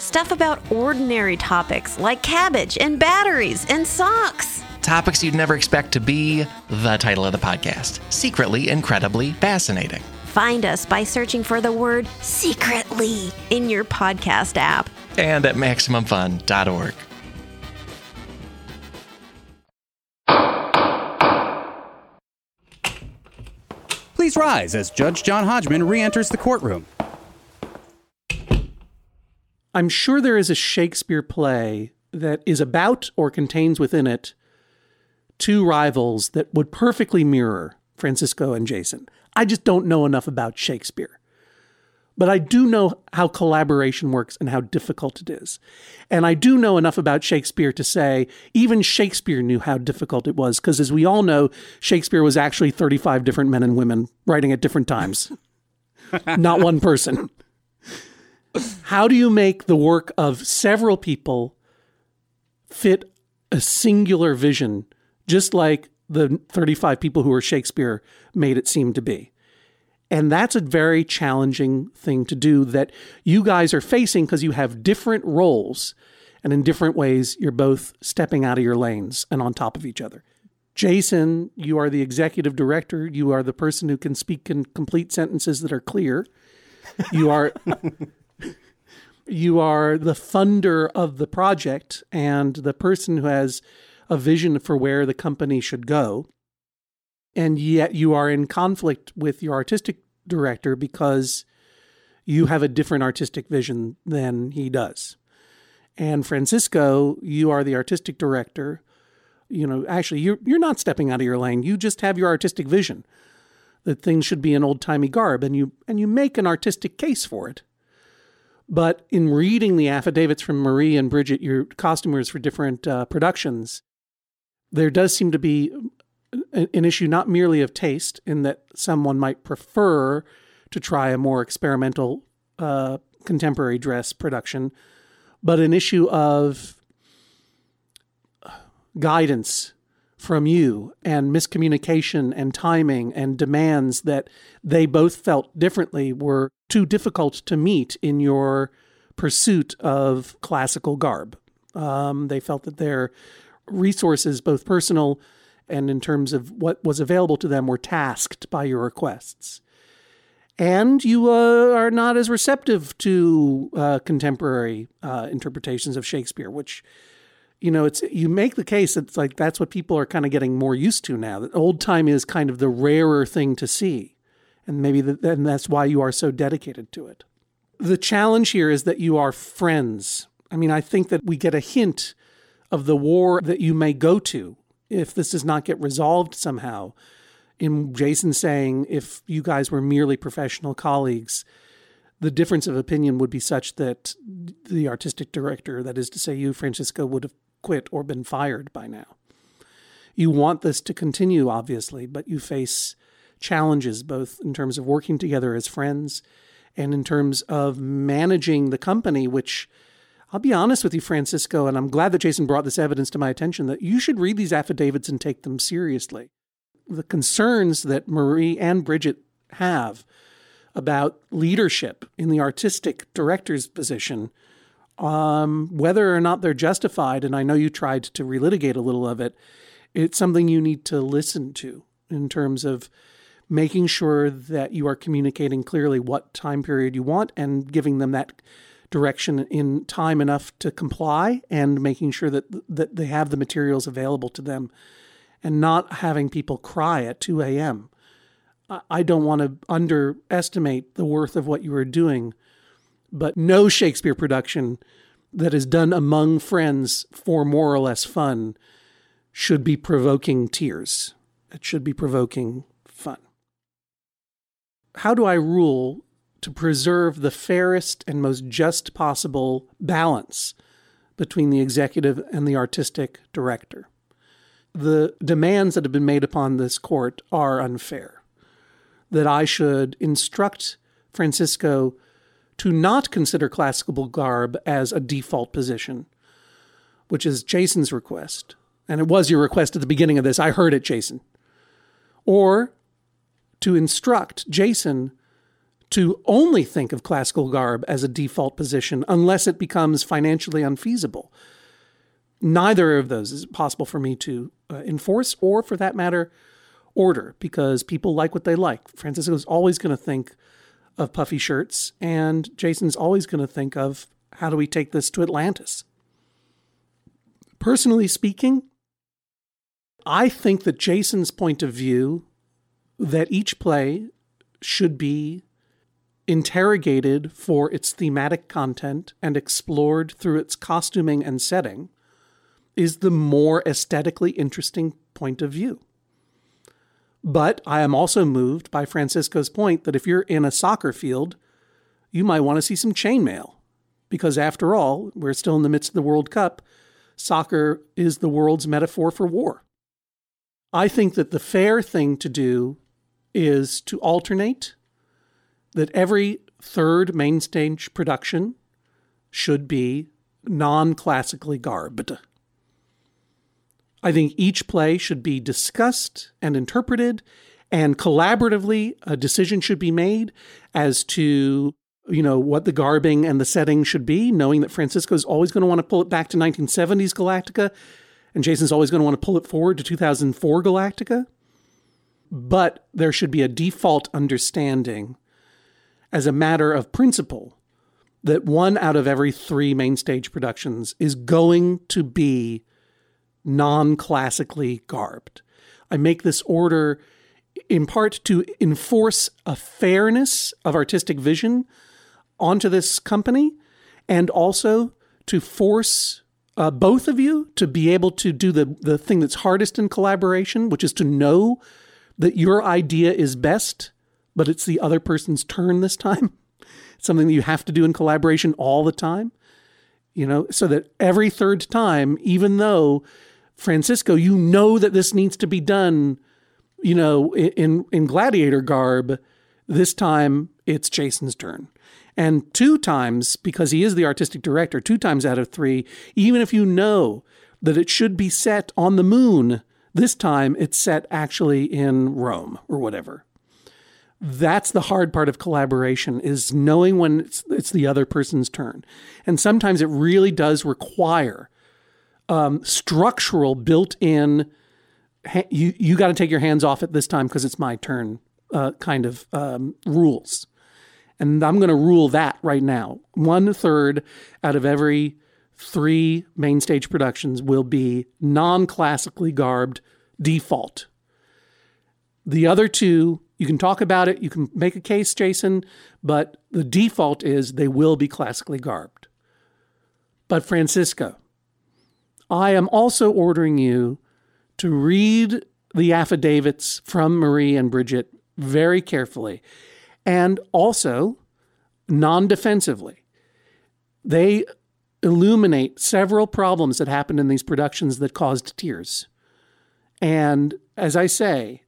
Stuff about ordinary topics like cabbage and batteries and socks. Topics you'd never expect to be the title of the podcast, Secretly Incredibly Fascinating. Find us by searching for the word secretly in your podcast app. And at Maximum Fun dot org. Please rise as Judge John Hodgman re-enters the courtroom. I'm sure there is a Shakespeare play that is about or contains within it two rivals that would perfectly mirror Francisco and Jason. I just don't know enough about Shakespeare. But I do know how collaboration works and how difficult it is. And I do know enough about Shakespeare to say even Shakespeare knew how difficult it was, because as we all know, Shakespeare was actually thirty-five different men and women writing at different times. Not one person. How do you make the work of several people fit a singular vision, just like the thirty-five people who were Shakespeare made it seem to be? And that's a very challenging thing to do that you guys are facing because you have different roles. And in different ways, you're both stepping out of your lanes and on top of each other. Jason, you are the executive director. You are the person who can speak in complete sentences that are clear. You are... You are the funder of the project and the person who has a vision for where the company should go. And yet you are in conflict with your artistic director because you have a different artistic vision than he does. And Francisco, you are the artistic director. You know, actually, you're, you're not stepping out of your lane. You just have your artistic vision that things should be in old-timey garb, and you and you make an artistic case for it. But in reading the affidavits from Marie and Bridget, your costumers for different uh, productions, there does seem to be an issue not merely of taste, in that someone might prefer to try a more experimental uh, contemporary dress production, but an issue of guidance from you and miscommunication and timing and demands that they both felt differently were too difficult to meet in your pursuit of classical garb. Um, they felt that their resources, both personal and in terms of what was available to them, were tasked by your requests. And you uh, are not as receptive to uh, contemporary uh, interpretations of Shakespeare, which, you know, it's you make the case that's like that's what people are kind of getting more used to now. That old time is kind of the rarer thing to see, and maybe the, and that's why you are so dedicated to it. The challenge here is that you are friends. I mean, I think that we get a hint of the war that you may go to if this does not get resolved somehow. In Jason saying, if you guys were merely professional colleagues, the difference of opinion would be such that the artistic director, that is to say you, Francisco, would have quit or been fired by now. You want this to continue, obviously, but you face challenges both in terms of working together as friends and in terms of managing the company, which I'll be honest with you, Francisco, and I'm glad that Jason brought this evidence to my attention, that you should read these affidavits and take them seriously. The concerns that Marie and Bridget have about leadership in the artistic director's position, um, whether or not they're justified, and I know you tried to relitigate a little of it, it's something you need to listen to in terms of making sure that you are communicating clearly what time period you want and giving them that direction in time enough to comply and making sure that that they have the materials available to them. And not having people cry at two a.m. I don't want to underestimate the worth of what you are doing, but no Shakespeare production that is done among friends for more or less fun should be provoking tears. It should be provoking fun. How do I rule to preserve the fairest and most just possible balance between the executive and the artistic director? The demands that have been made upon this court are unfair. That I should instruct Francisco to not consider classical garb as a default position, which is Jason's request. And it was your request at the beginning of this. I heard it, Jason. Or to instruct Jason to only think of classical garb as a default position unless it becomes financially unfeasible. Neither of those is possible for me to uh, enforce or, for that matter, order, because people like what they like. Francisco's always going to think of puffy shirts, and Jason's always going to think of, how do we take this to Atlantis? Personally speaking, I think that Jason's point of view that each play should be interrogated for its thematic content and explored through its costuming and setting is the more aesthetically interesting point of view. But I am also moved by Francisco's point that if you're in a soccer field, you might want to see some chainmail. Because after all, we're still in the midst of the World Cup. Soccer is the world's metaphor for war. I think that the fair thing to do is to alternate, that every third main stage production should be non-classically garbed. I think each play should be discussed and interpreted, and collaboratively a decision should be made as to, you know, what the garbing and the setting should be, knowing that Francisco is always going to want to pull it back to nineteen seventies Galactica, and Jason's always going to want to pull it forward to two thousand four Galactica. But there should be a default understanding as a matter of principle that one out of every three main stage productions is going to be non-classically garbed. I make this order in part to enforce a fairness of artistic vision onto this company, and also to force uh, both of you to be able to do the, the thing that's hardest in collaboration, which is to know that your idea is best, but it's the other person's turn this time. It's something that you have to do in collaboration all the time, you know, so that every third time, even though, Francisco, you know that this needs to be done, you know, in, in gladiator garb, this time it's Jason's turn. And two times, because he is the artistic director, two times out of three, even if you know that it should be set on the moon, this time it's set actually in Rome or whatever. That's the hard part of collaboration, is knowing when it's, it's the other person's turn. And sometimes it really does require um, structural built-in, you you got to take your hands off at this time because it's my turn uh, kind of um, rules. And I'm going to rule that right now. One third out of every three main stage productions will be non-classically garbed default. The other two, you can talk about it, you can make a case, Jason, but the default is they will be classically garbed. But Francisco, I am also ordering you to read the affidavits from Marie and Bridget very carefully. And also, non-defensively, they illuminate several problems that happened in these productions that caused tears. And as I say,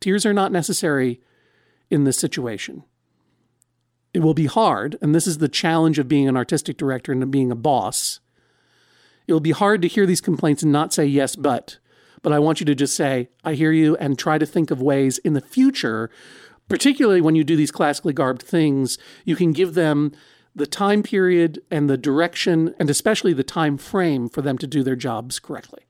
tears are not necessary in this situation. It will be hard, and this is the challenge of being an artistic director and of being a boss. It will be hard to hear these complaints and not say, yes, but. But I want you to just say, I hear you, and try to think of ways in the future, particularly when you do these classically garbed things, you can give them the time period and the direction, and especially the time frame for them to do their jobs correctly.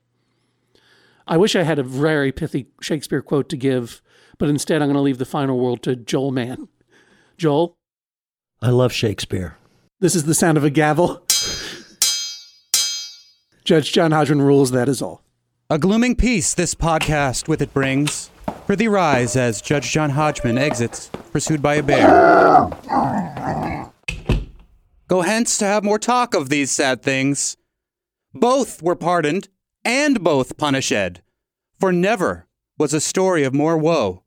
I wish I had a very pithy Shakespeare quote to give, but instead I'm going to leave the final word to Joel Mann. Joel? I love Shakespeare. This is the sound of a gavel. Judge John Hodgman rules, that is all. A glooming peace this podcast with it brings. Prithee rise as Judge John Hodgman exits, pursued by a bear. Go hence to have more talk of these sad things. Both were pardoned, and both punished, for never was a story of more woe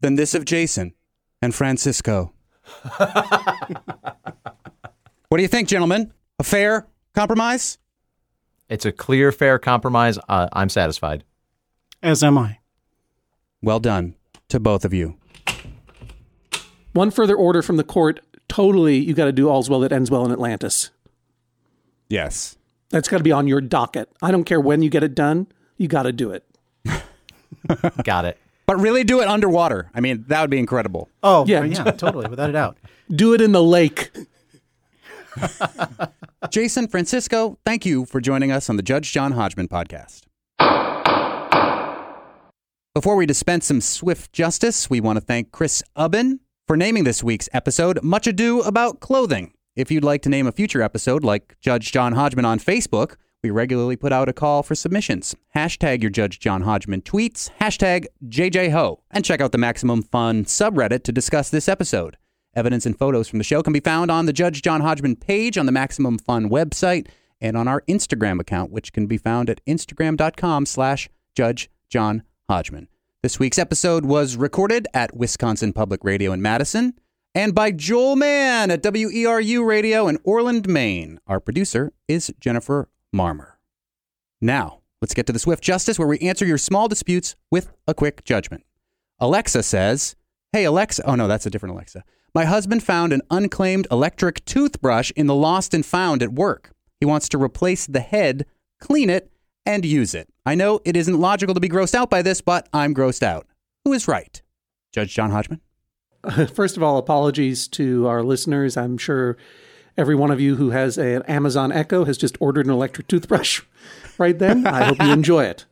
than this of Jason and Francisco. What do you think, gentlemen? A fair compromise? It's a clear, fair compromise. Uh, I'm satisfied. As am I. Well done to both of you. One further order from the court. Totally, you got to do All's Well That Ends Well in Atlantis. Yes. That's got to be on your docket. I don't care when you get it done. You got to do it. Got it. But really do it underwater. I mean, that would be incredible. Oh, yeah, yeah, totally. Without a doubt. Do it in the lake. Jason, Francisco, thank you for joining us on the Judge John Hodgman podcast. Before we dispense some swift justice, we want to thank Chris Ubben for naming this week's episode Much Ado About Clothing. If you'd like to name a future episode like Judge John Hodgman on Facebook, we regularly put out a call for submissions. Hashtag your Judge John Hodgman tweets, hashtag J J H O, and check out the Maximum Fun subreddit to discuss this episode. Evidence and photos from the show can be found on the Judge John Hodgman page on the Maximum Fun website and on our Instagram account, which can be found at instagram.com slash Judge John Hodgman. Hodgman. This week's episode was recorded at Wisconsin Public Radio in Madison and by Joel Mann at W E R U Radio in Orland, Maine. Our producer is Jennifer Marmer. Now, let's get to the swift justice where we answer your small disputes with a quick judgment. Alexa says, hey, Alexa. Oh, no, that's a different Alexa. My husband found an unclaimed electric toothbrush in the lost and found at work. He wants to replace the head, clean it, and use it. I know it isn't logical to be grossed out by this, but I'm grossed out. Who is right? Judge John Hodgman? Uh, first of all, apologies to our listeners. I'm sure every one of you who has a, an Amazon Echo has just ordered an electric toothbrush right then. I hope you enjoy it.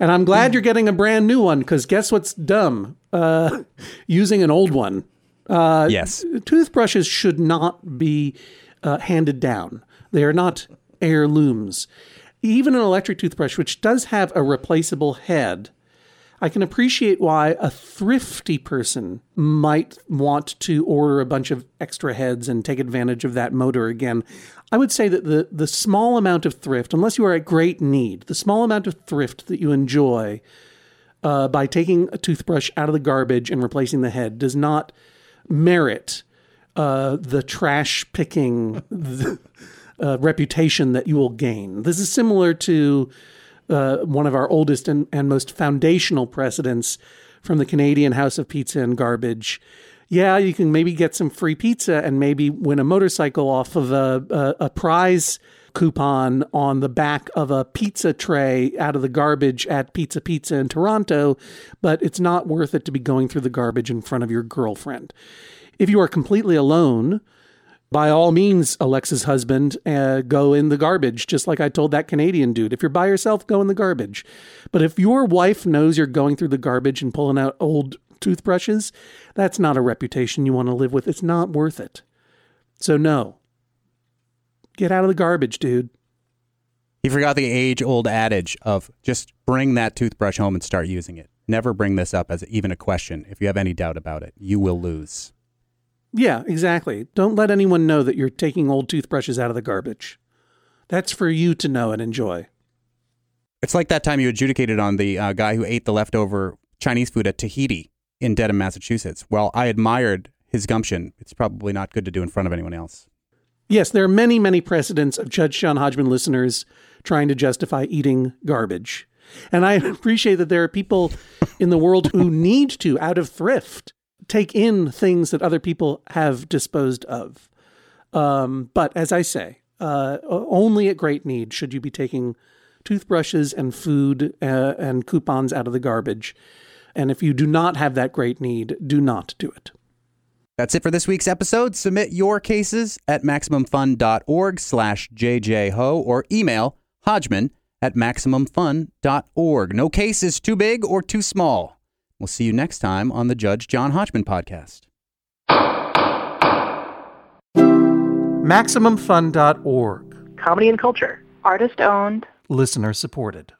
And I'm glad you're getting a brand new one, because guess what's dumb? Uh, using an old one. Uh, yes. Toothbrushes should not be uh, handed down. They are not heirlooms. Even an electric toothbrush, which does have a replaceable head, I can appreciate why a thrifty person might want to order a bunch of extra heads and take advantage of that motor again. I would say that the, the small amount of thrift, unless you are at great need, the small amount of thrift that you enjoy uh, by taking a toothbrush out of the garbage and replacing the head does not merit uh, the trash-picking th- uh, reputation that you will gain. This is similar to... Uh, one of our oldest and, and most foundational precedents from the Canadian House of Pizza and Garbage. Yeah, you can maybe get some free pizza and maybe win a motorcycle off of a, a, a prize coupon on the back of a pizza tray out of the garbage at Pizza Pizza in Toronto, but it's not worth it to be going through the garbage in front of your girlfriend. If you are completely alone... By all means, Alexa's husband, uh, go in the garbage, just like I told that Canadian dude. If you're by yourself, go in the garbage. But if your wife knows you're going through the garbage and pulling out old toothbrushes, that's not a reputation you want to live with. It's not worth it. So no. Get out of the garbage, dude. He forgot the age-old adage of just bring that toothbrush home and start using it. Never bring this up as even a question. If you have any doubt about it, you will lose. Yeah, exactly. Don't let anyone know that you're taking old toothbrushes out of the garbage. That's for you to know and enjoy. It's like that time you adjudicated on the uh, guy who ate the leftover Chinese food at Tahiti in Dedham, Massachusetts. Well, I admired his gumption. It's probably not good to do in front of anyone else. Yes, there are many, many precedents of Judge John Hodgman listeners trying to justify eating garbage. And I appreciate that there are people in the world who need to, out of thrift, take in things that other people have disposed of. Um, but as I say, uh, only at great need should you be taking toothbrushes and food uh, and coupons out of the garbage. And if you do not have that great need, do not do it. That's it for this week's episode. Submit your cases at MaximumFun.org slash JJHo or email Hodgman at MaximumFun.org. No case is too big or too small. We'll see you next time on the Judge John Hodgman podcast. Maximum Fun dot org. Comedy and culture. Artist owned. Listener supported.